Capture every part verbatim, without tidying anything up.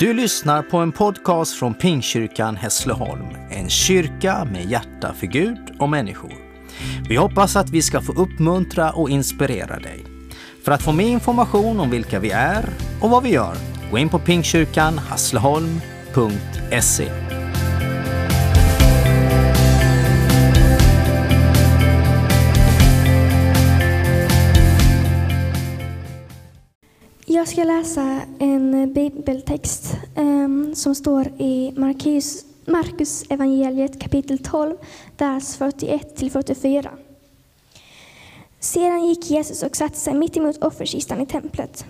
Du lyssnar på en podcast från Pingstkyrkan Hässleholm, en kyrka med hjärta för Gud och människor. Vi hoppas att vi ska få uppmuntra och inspirera dig. För att få mer information om vilka vi är och vad vi gör, gå in på pingstkyrkan hässleholm punkt se. Jag ska läsa en bibeltext um, som står i Markus, Markus evangeliet kapitel tolv, vers fyrtioett till fyrtiofyra. Sedan gick Jesus och satte sig mitt emot offerkistan i templet,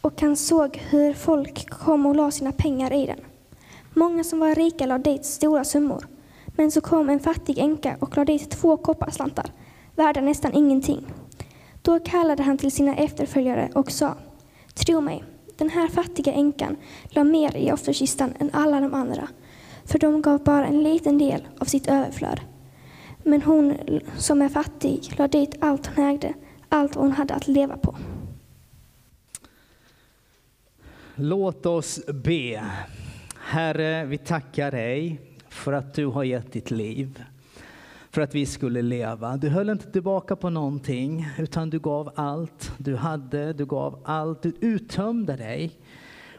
och han såg hur folk kom och la sina pengar i den. Många som var rika la dit stora summor, men så kom en fattig änka och la dit två kopparslantar, värda nästan ingenting. Då kallade han till sina efterföljare och sa: tro mig, den här fattiga änkan la mer i offerkistan än alla de andra, för de gav bara en liten del av sitt överflöd. Men hon som är fattig la dit allt hon ägde, allt hon hade att leva på. Låt oss be. Herre, vi tackar dig för att du har gett ditt liv, för att vi skulle leva. Du höll inte tillbaka på någonting, utan du gav allt du hade, du gav allt, du uttömde dig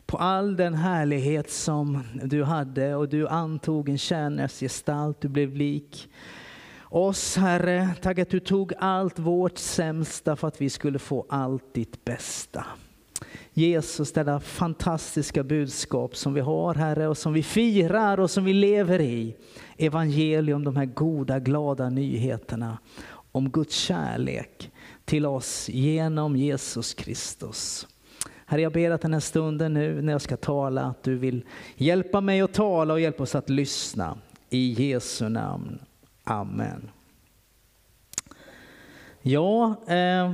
på all den härlighet som du hade, och du antog en tjänares gestalt, du blev lik oss, Herre. Tack att du tog allt vårt sämsta för att vi skulle få allt ditt bästa. Jesus, det där fantastiska budskap som vi har, Herre, och som vi firar och som vi lever i. Evangelium, de här goda, glada nyheterna om Guds kärlek till oss genom Jesus Kristus. Herre, jag ber att den här stunden nu när jag ska tala, att du vill hjälpa mig att tala och hjälpa oss att lyssna. I Jesu namn. Amen. Ja, eh,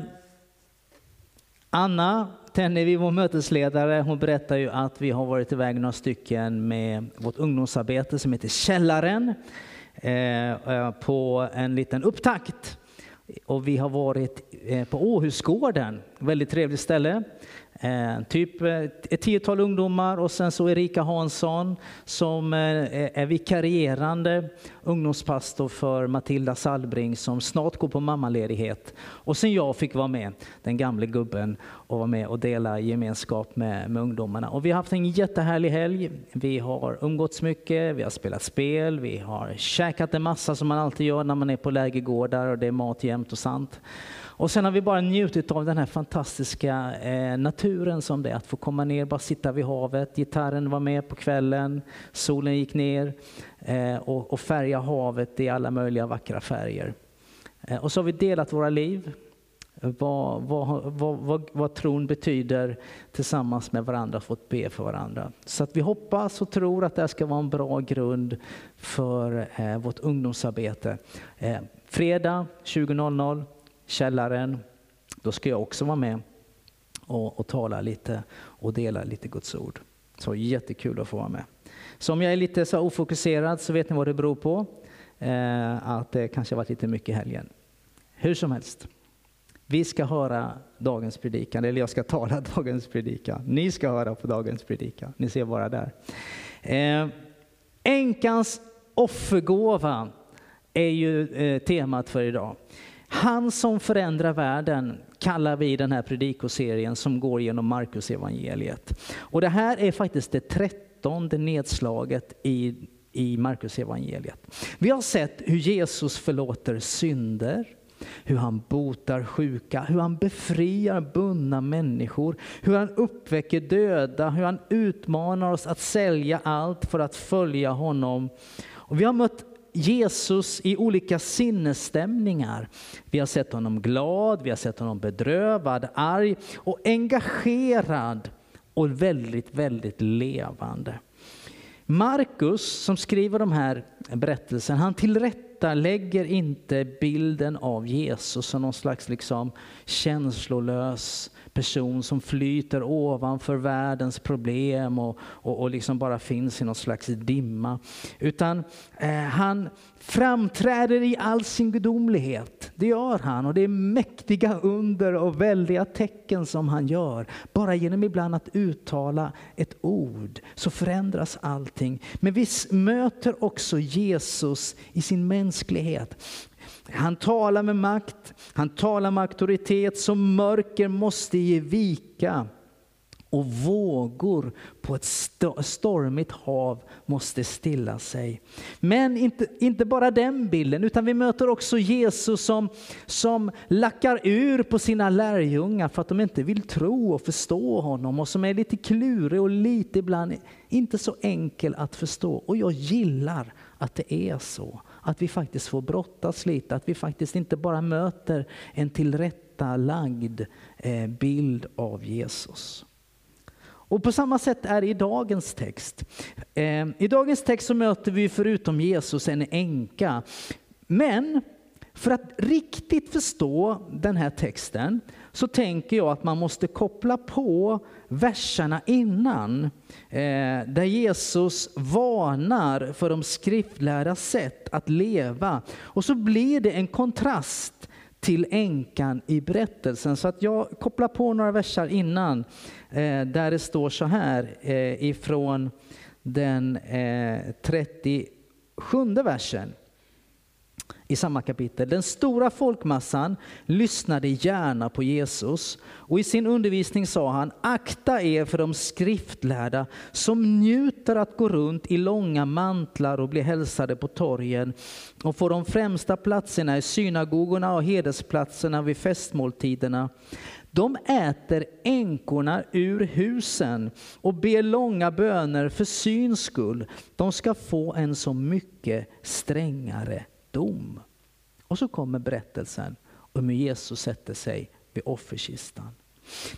Anna, Tennevi, vår mötesledare, hon berättar ju att vi har varit iväg några stycken med vårt ungdomsarbete som heter Källaren eh, på en liten upptakt. Och vi har varit eh, på Åhusgården, väldigt trevligt ställe. Eh, typ eh, ett tiotal ungdomar, och sen så Erika Hansson som eh, är vikarierande ungdomspastor för Matilda Salbring som snart går på mammaledighet. Och sen jag fick vara med, den gamle gubben, och vara med och dela gemenskap med, med ungdomarna. Och vi har haft en jättehärlig helg. Vi har umgåtts mycket, vi har spelat spel, vi har käkat en massa som man alltid gör när man är på lägergårdar och det är mat jämt och sant. Och sen har vi bara njutit av den här fantastiska eh, naturen som det är. Att få komma ner, bara sitta vid havet. Gitarren var med på kvällen. Solen gick ner. Eh, och, och färga havet i alla möjliga vackra färger. Eh, och så har vi delat våra liv. Vad, vad, vad, vad, vad tron betyder tillsammans med varandra. Fått be för varandra. Så att vi hoppas och tror att det här ska vara en bra grund för eh, vårt ungdomsarbete. Eh, fredag tjugo noll noll. Källaren, då ska jag också vara med och, och tala lite och dela lite Guds ord. Så jättekul att få vara med. Så om jag är lite så ofokuserad så vet ni vad det beror på. Eh, att det kanske har varit lite mycket helgen. Hur som helst. Vi ska höra dagens predikan, eller jag ska tala dagens predikan. Ni ska höra på dagens predikan. Ni ser bara där. Eh, änkans offergåva är ju eh, temat för idag. Han som förändrar världen kallar vi den här predikoserien som går genom Markus evangeliet. Och det här är faktiskt det trettonde nedslaget i, i Markus evangeliet. Vi har sett hur Jesus förlåter synder, hur han botar sjuka, hur han befriar bundna människor, hur han uppväcker döda, hur han utmanar oss att sälja allt för att följa honom. Och vi har mött Jesus i olika sinnesstämningar. Vi har sett honom glad, vi har sett honom bedrövad, arg och engagerad och väldigt, väldigt levande. Markus som skriver de här berättelserna, han tillrättavisar tillrättalägger inte bilden av Jesus som någon slags liksom känslolös person som flyter ovanför världens problem och, och, och liksom bara finns i någon slags dimma. Utan eh, han framträder i all sin gudomlighet. Det gör han, och det är mäktiga under och väldiga tecken som han gör. Bara genom ibland att uttala ett ord så förändras allting. Men vi möter också Jesus i sin mänsklighet. Han talar med makt, han talar med auktoritet som mörker måste ge vika. Och vågor på ett st- stormigt hav måste stilla sig. Men inte, inte bara den bilden, utan vi möter också Jesus som, som lackar ur på sina lärjungar för att de inte vill tro och förstå honom. Och som är lite klurig och lite ibland inte så enkel att förstå. Och jag gillar att det är så. Att vi faktiskt får brottas lite, att vi faktiskt inte bara möter en tillrättalagd bild av Jesus. Och på samma sätt är det i dagens text. I dagens text så möter vi förutom Jesus en änka. Men för att riktigt förstå den här texten så tänker jag att man måste koppla på verserna innan. Där Jesus varnar för de skriftlärdas sätt att leva. Och så blir det en kontrast till änkan i berättelsen. Så att jag kopplar på några versar innan. Eh, där det står så här. Eh, ifrån den eh, trettiosjunde versen. I samma kapitel. Den stora folkmassan lyssnade gärna på Jesus. Och i sin undervisning sa han: akta er för de skriftlärda som njuter att gå runt i långa mantlar och bli hälsade på torgen. Och få de främsta platserna i synagogorna och hedersplatserna vid festmåltiderna. De äter änkorna ur husen och ber långa böner för syns skull. De ska få en så mycket strängare dom. Och så kommer berättelsen om hur Jesus sätter sig vid offerkistan.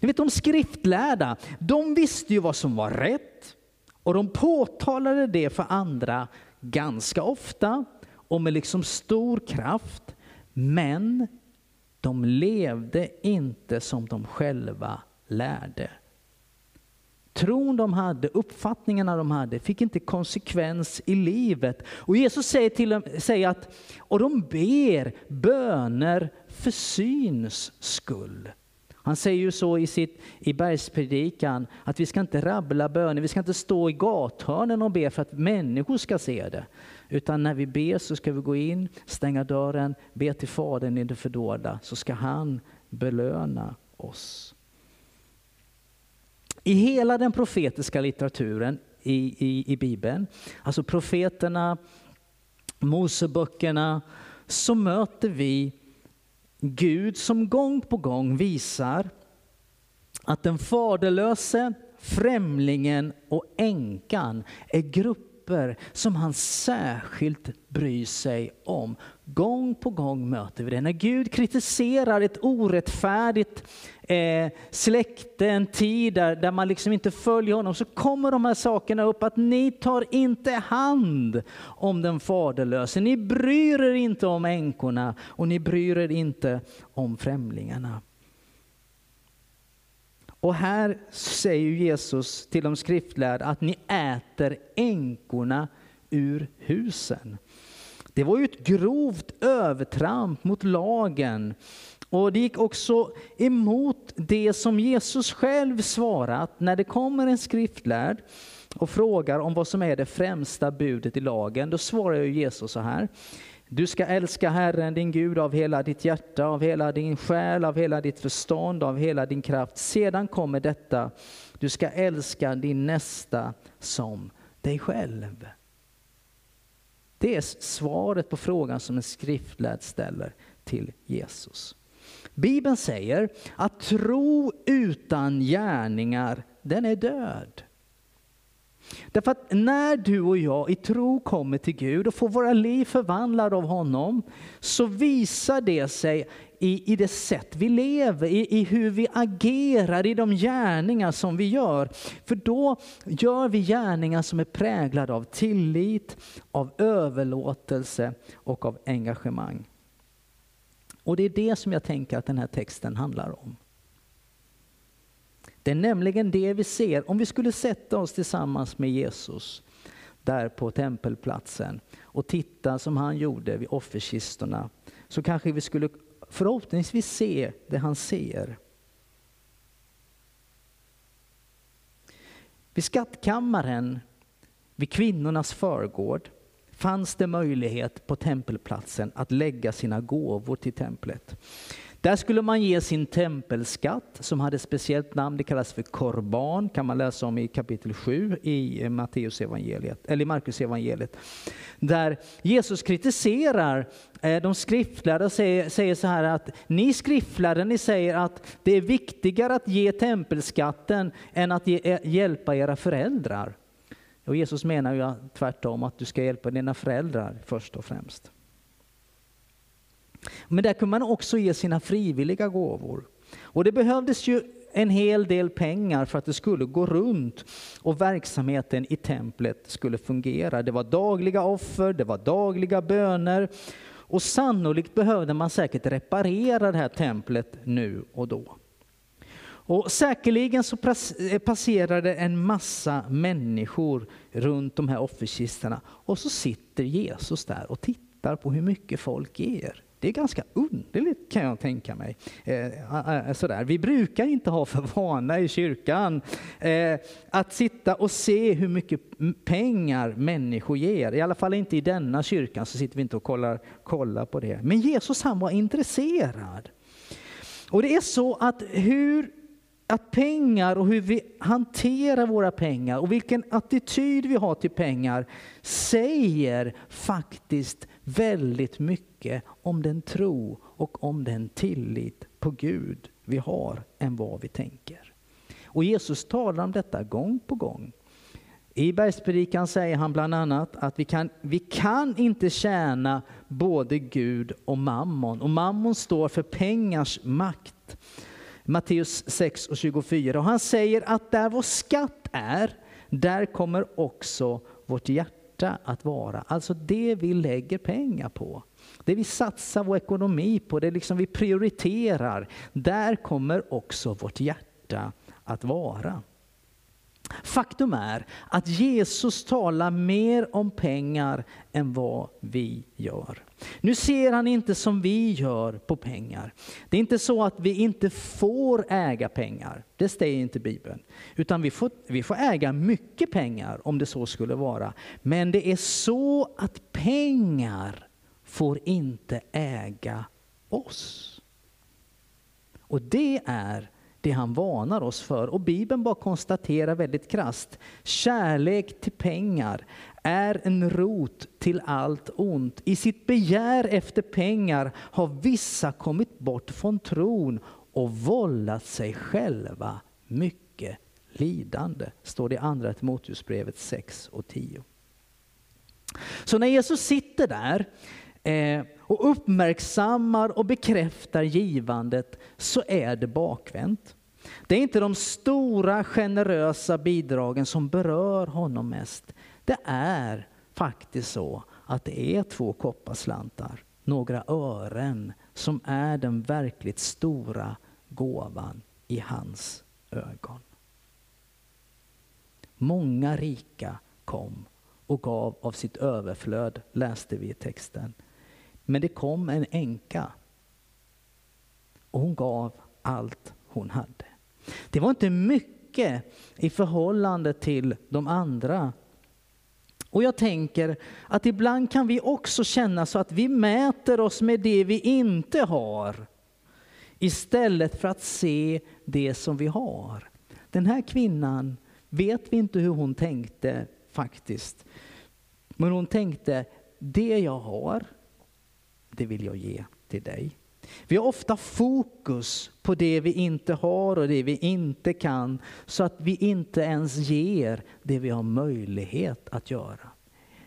Ni vet, de skriftlärda, de visste ju vad som var rätt. Och de påtalade det för andra ganska ofta. Och med liksom stor kraft. Men de levde inte som de själva lärde. Tron de hade, uppfattningarna de hade, fick inte konsekvens i livet. Och Jesus säger till dem, säger att, och de ber böner för syns skull. Han säger ju så i, sitt, i Bergspredikan, att vi ska inte rabbla böner, vi ska inte stå i gathörnen och be för att människor ska se det. Utan när vi ber så ska vi gå in, stänga dörren, be till Fadern i det fördolda, så ska han belöna oss. I hela den profetiska litteraturen i, i, i Bibeln, alltså profeterna, Moseböckerna, så möter vi Gud som gång på gång visar att den faderlöse, främlingen och änkan är grupper som han särskilt bryr sig om. Gång på gång möter vi det. När Gud kritiserar ett orättfärdigt eh, släkte, en tid där, där man liksom inte följer honom, så kommer de här sakerna upp att ni tar inte hand om den faderlöse. Ni bryr er inte om änkorna och ni bryr er inte om främlingarna. Och här säger Jesus till de skriftlärda att ni äter änkorna ur husen. Det var ju ett grovt övertramp mot lagen. Och det gick också emot det som Jesus själv svarat. När det kommer en skriftlärd och frågar om vad som är det främsta budet i lagen. Då svarar ju Jesus så här: du ska älska Herren din Gud av hela ditt hjärta, av hela din själ, av hela ditt förstånd, av hela din kraft. Sedan kommer detta: du ska älska din nästa som dig själv. Det är svaret på frågan som en skriftlärd ställer till Jesus. Bibeln säger att tro utan gärningar, den är död. Därför att när du och jag i tro kommer till Gud och får våra liv förvandlade av honom, så visar det sig i, i det sätt vi lever, i, i hur vi agerar, i de gärningar som vi gör. För då gör vi gärningar som är präglade av tillit, av överlåtelse och av engagemang. Och det är det som jag tänker att den här texten handlar om. Det är nämligen det vi ser om vi skulle sätta oss tillsammans med Jesus där på tempelplatsen och titta som han gjorde vid offerkistorna, så kanske vi skulle förhoppningsvis se det han ser. Vid skattkammaren, vid kvinnornas förgård, fanns det möjlighet på tempelplatsen att lägga sina gåvor till templet. Där skulle man ge sin tempelskatt som hade ett speciellt namn. Det kallas för korban, kan man läsa om i kapitel sju i Matteus evangeliet, eller i Markus evangeliet. Där Jesus kritiserar de skriftlärda och säger, säger så här att ni skriftlärda, ni säger att det är viktigare att ge tempelskatten än att ge, hjälpa era föräldrar. Och Jesus menar ju tvärtom att du ska hjälpa dina föräldrar först och främst. Men där kunde man också ge sina frivilliga gåvor. Och det behövdes ju en hel del pengar för att det skulle gå runt och verksamheten i templet skulle fungera. Det var dagliga offer, det var dagliga böner. Och sannolikt behövde man säkert reparera det här templet nu och då. Och säkerligen så passerade en massa människor runt de här offerkistorna. Och så sitter Jesus där och tittar på hur mycket folk ger. Det är ganska underligt, kan jag tänka mig. Eh, sådär. Vi brukar inte ha för vana i kyrkan eh, att sitta och se hur mycket pengar människor ger. I alla fall inte i denna kyrkan, så sitter vi inte och kollar, kollar på det. Men Jesus, han var intresserad. Och det är så att hur att pengar och hur vi hanterar våra pengar och vilken attityd vi har till pengar säger faktiskt väldigt mycket om den tro och om den tillit på Gud vi har än vad vi tänker. Och Jesus talar om detta gång på gång. I Bergspredikan säger han bland annat att vi kan, vi kan inte tjäna både Gud och mammon. Och mammon står för pengars makt. Matteus sex och tjugofyra. Och han säger att där vår skatt är, där kommer också vårt hjärta att vara. Alltså det vi lägger pengar på. Det vi satsar vår ekonomi på. Det liksom vi prioriterar. Där kommer också vårt hjärta att vara. Faktum är att Jesus talar mer om pengar än vad vi gör. Nu ser han inte som vi gör på pengar. Det är inte så att vi inte får äga pengar. Det säger inte Bibeln. Utan vi får, vi får äga mycket pengar om det så skulle vara. Men det är så att pengar får inte äga oss. Och det är det han varnar oss för. Och Bibeln bara konstaterar väldigt krasst: kärlek till pengar är en rot till allt ont. I sitt begär efter pengar har vissa kommit bort från tron och vållat sig själva mycket lidande. Står det i andra Timoteusbrevet sex och tio. Så när Jesus sitter där eh, och uppmärksammar och bekräftar givandet, så är det bakvänt. Det är inte de stora generösa bidragen som berör honom mest. Det är faktiskt så att det är två kopparslantar, några ören, som är den verkligt stora gåvan i hans ögon. Många rika kom och gav av sitt överflöd, läste vi i texten. Men det kom en änka och hon gav allt hon hade. Det var inte mycket i förhållande till de andra. Och jag tänker att ibland kan vi också känna så att vi mäter oss med det vi inte har, istället för att se det som vi har. Den här kvinnan, vet vi inte hur hon tänkte faktiskt. Men hon tänkte, det jag har, det vill jag ge till dig. Vi har ofta fokus på det vi inte har och det vi inte kan, så att vi inte ens ger det vi har möjlighet att göra.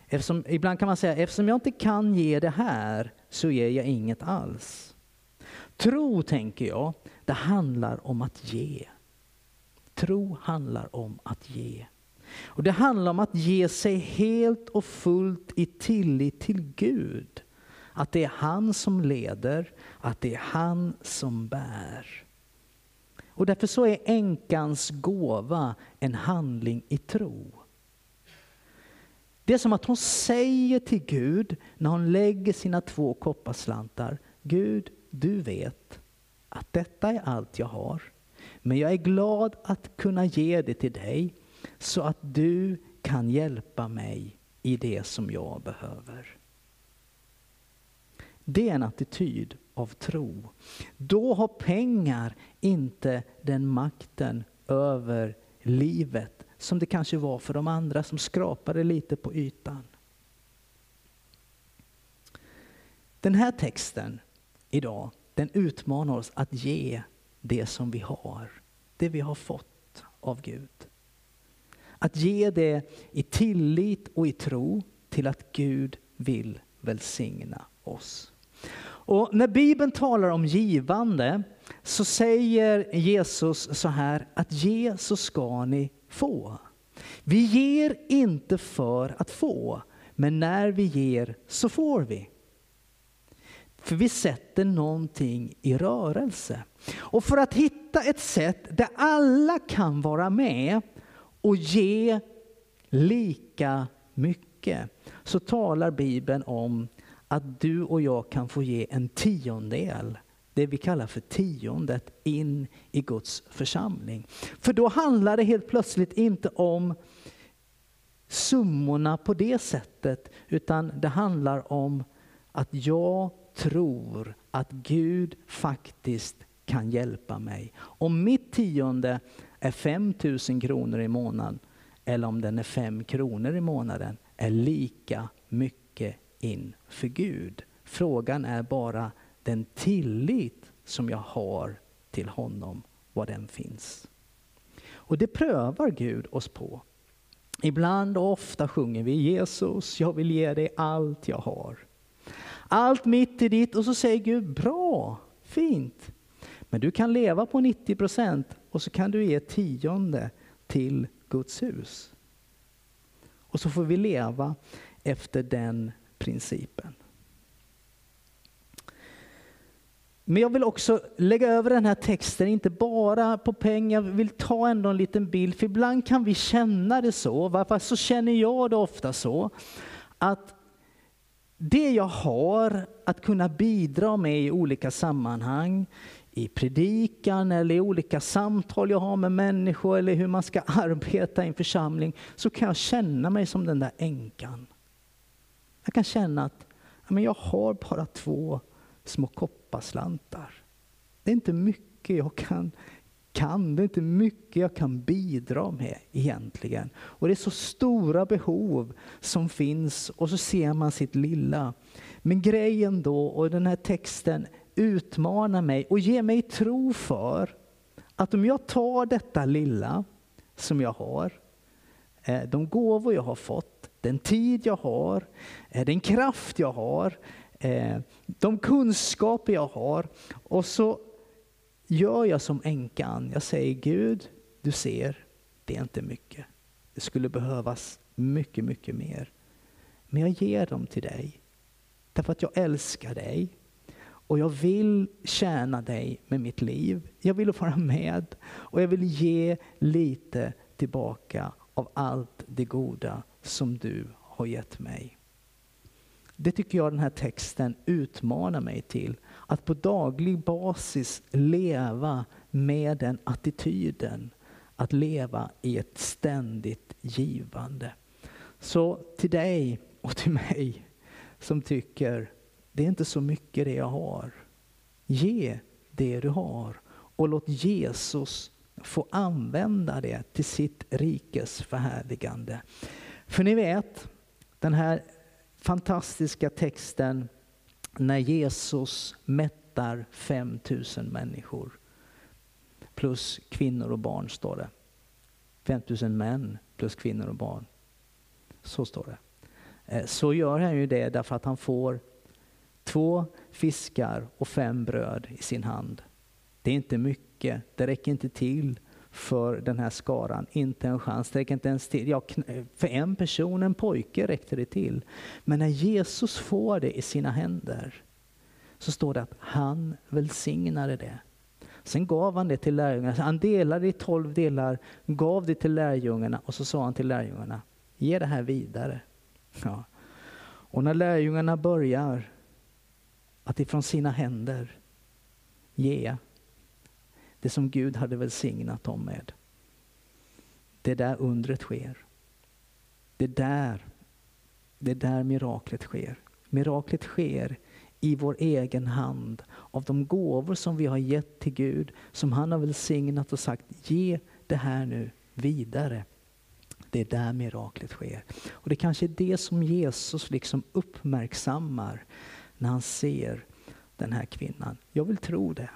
Eftersom, ibland kan man säga, eftersom jag inte kan ge det här, så ger jag inget alls. Tro, tänker jag, det handlar om att ge. Tro handlar om att ge. Och det handlar om att ge sig helt och fullt i tillit till Gud. Att det är han som leder, att det är han som bär. Och därför så är änkans gåva en handling i tro. Det är som att hon säger till Gud när hon lägger sina två kopparslantar: Gud, du vet att detta är allt jag har. Men jag är glad att kunna ge det till dig så att du kan hjälpa mig i det som jag behöver. Det är en attityd av tro. Då har pengar inte den makten över livet som det kanske var för de andra som skrapade lite på ytan. Den här texten idag, den utmanar oss att ge det som vi har. Det vi har fått av Gud. Att ge det i tillit och i tro till att Gud vill välsigna oss. Och när Bibeln talar om givande så säger Jesus så här: att ge så ska ni få. Vi ger inte för att få, men när vi ger så får vi. För vi sätter någonting i rörelse. Och för att hitta ett sätt där alla kan vara med och ge lika mycket, så talar Bibeln om att du och jag kan få ge en tiondel. Det vi kallar för tiondet in i Guds församling. För då handlar det helt plötsligt inte om summorna på det sättet, utan det handlar om att jag tror att Gud faktiskt kan hjälpa mig. Om mitt tionde är fem tusen kronor i månaden eller om den är fem kronor i månaden är lika mycket inför Gud. Frågan är bara den tillit som jag har till honom, var den finns. Och det prövar Gud oss på. Ibland och ofta sjunger vi: Jesus, jag vill ge dig allt jag har. Allt mitt är ditt. Och så säger Gud: bra, fint. Men du kan leva på nittio procent och så kan du ge tionde till Guds hus. Och så får vi leva efter den principen. Men jag vill också lägga över den här texten inte bara på pengar. Jag vill ta ändå en liten bild, för ibland kan vi känna det så. Varför så känner jag det ofta så? Att det jag har att kunna bidra med i olika sammanhang, i predikan eller i olika samtal jag har med människor eller hur man ska arbeta i en församling, så kan jag känna mig som den där änkan. Jag kan känna att men jag har bara två små kopparslantar. Det är inte mycket jag kan, kan. Det är inte mycket jag kan bidra med egentligen. Och det är så stora behov som finns, och så ser man sitt lilla. Men grejen då, och den här texten utmanar mig och ger mig tro för att om jag tar detta lilla som jag har, de gåvor jag har fått, den tid jag har, den kraft jag har, de kunskaper jag har, och så gör jag som änkan. Jag säger: Gud, du ser, det är inte mycket. Det skulle behövas mycket, mycket mer. Men jag ger dem till dig. Därför att jag älskar dig. Och jag vill tjäna dig med mitt liv. Jag vill vara med. Och jag vill ge lite tillbaka av allt det goda som du har gett mig. Det tycker jag den här texten utmanar mig till. Att på daglig basis leva med den attityden. Att leva i ett ständigt givande. Så till dig och till mig som tycker: det är inte så mycket det jag har. Ge det du har. Och låt Jesus få använda det till sitt rikes förhärligande. För ni vet, den här fantastiska texten när Jesus mättar fem tusen människor. Plus kvinnor och barn står det. fem tusen män plus kvinnor och barn. Så står det. Så gör han ju det därför att han får två fiskar och fem bröd i sin hand. Det är inte mycket, det räcker inte till för den här skaran. Inte en chans, det räcker inte ens till. Ja, för en person, en pojke, räckte det till. Men när Jesus får det i sina händer så står det att han välsignade det. Sen gav han det till lärjungarna. Han delade i tolv delar, gav det till lärjungarna och så sa han till lärjungarna: ge det här vidare. Ja. Och när lärjungarna börjar att ifrån sina händer ge det som Gud hade välsignat dem med, det där undret sker. Det där, det där miraklet sker. Miraklet sker i vår egen hand, av de gåvor som vi har gett till Gud, som han har välsignat och sagt: ge det här nu vidare. Det är där miraklet sker. Och det kanske är det som Jesus liksom uppmärksammar när han ser den här kvinnan. Jag vill tro det.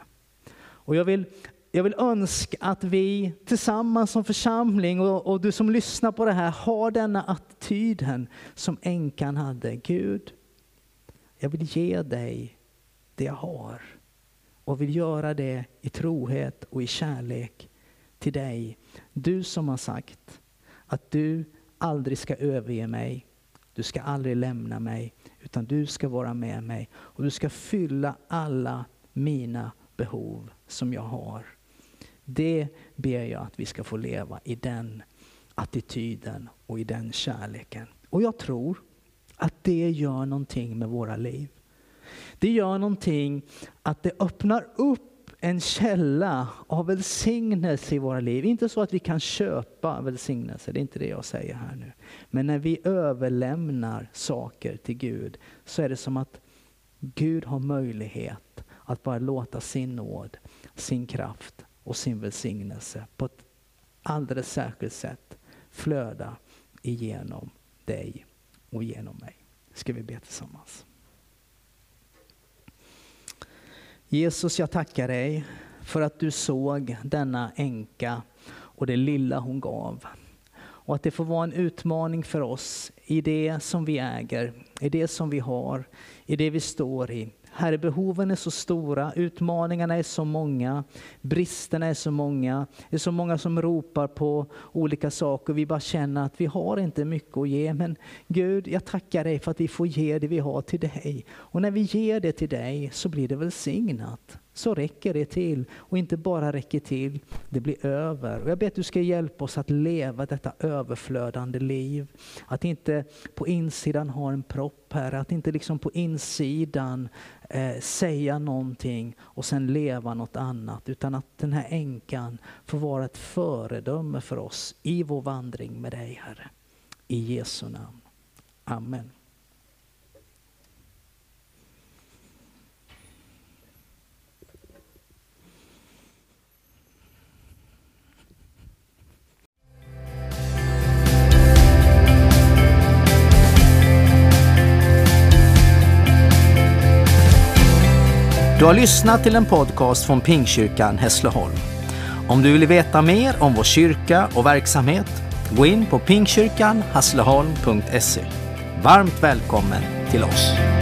Och jag vill, jag vill önska att vi tillsammans som församling och, och du som lyssnar på det här har denna attityden som änkan hade. Gud, jag vill ge dig det jag har och vill göra det i trohet och i kärlek till dig. Du som har sagt att du aldrig ska överge mig, du ska aldrig lämna mig, utan du ska vara med mig och du ska fylla alla mina behov som jag har. Det ber jag att vi ska få leva i den attityden och i den kärleken. Och jag tror att det gör någonting med våra liv. Det gör någonting att det öppnar upp en källa av välsignelse i våra liv. Inte så att vi kan köpa välsignelse, det är inte det jag säger här nu. Men när vi överlämnar saker till Gud så är det som att Gud har möjlighet att bara låta sin nåd, sin kraft och sin välsignelse på ett alldeles särskilt sätt flöda igenom dig och genom mig. Ska vi be tillsammans. Jesus, jag tackar dig för att du såg denna änka och det lilla hon gav. Och att det får vara en utmaning för oss i det som vi äger, i det som vi har, i det vi står i. Herre, behoven är så stora, utmaningarna är så många, bristerna är så många. Det är så många som ropar på olika saker. Vi bara känner att vi har inte mycket att ge. Men Gud, jag tackar dig för att vi får ge det vi har till dig. Och när vi ger det till dig så blir det välsignat. Så räcker det till. Och inte bara räcker till, det blir över. Och jag ber att du ska hjälpa oss att leva detta överflödande liv. Att inte på insidan ha en propp här. Att inte liksom på insidan eh, säga någonting och sen leva något annat. Utan att den här änkan får vara ett föredöme för oss i vår vandring med dig, Herre. I Jesu namn. Amen. Du har lyssnat till en podcast från Pingstkyrkan Hässleholm. Om du vill veta mer om vår kyrka och verksamhet, gå in på pingstkyrkan hässleholm punkt se. Varmt välkommen till oss!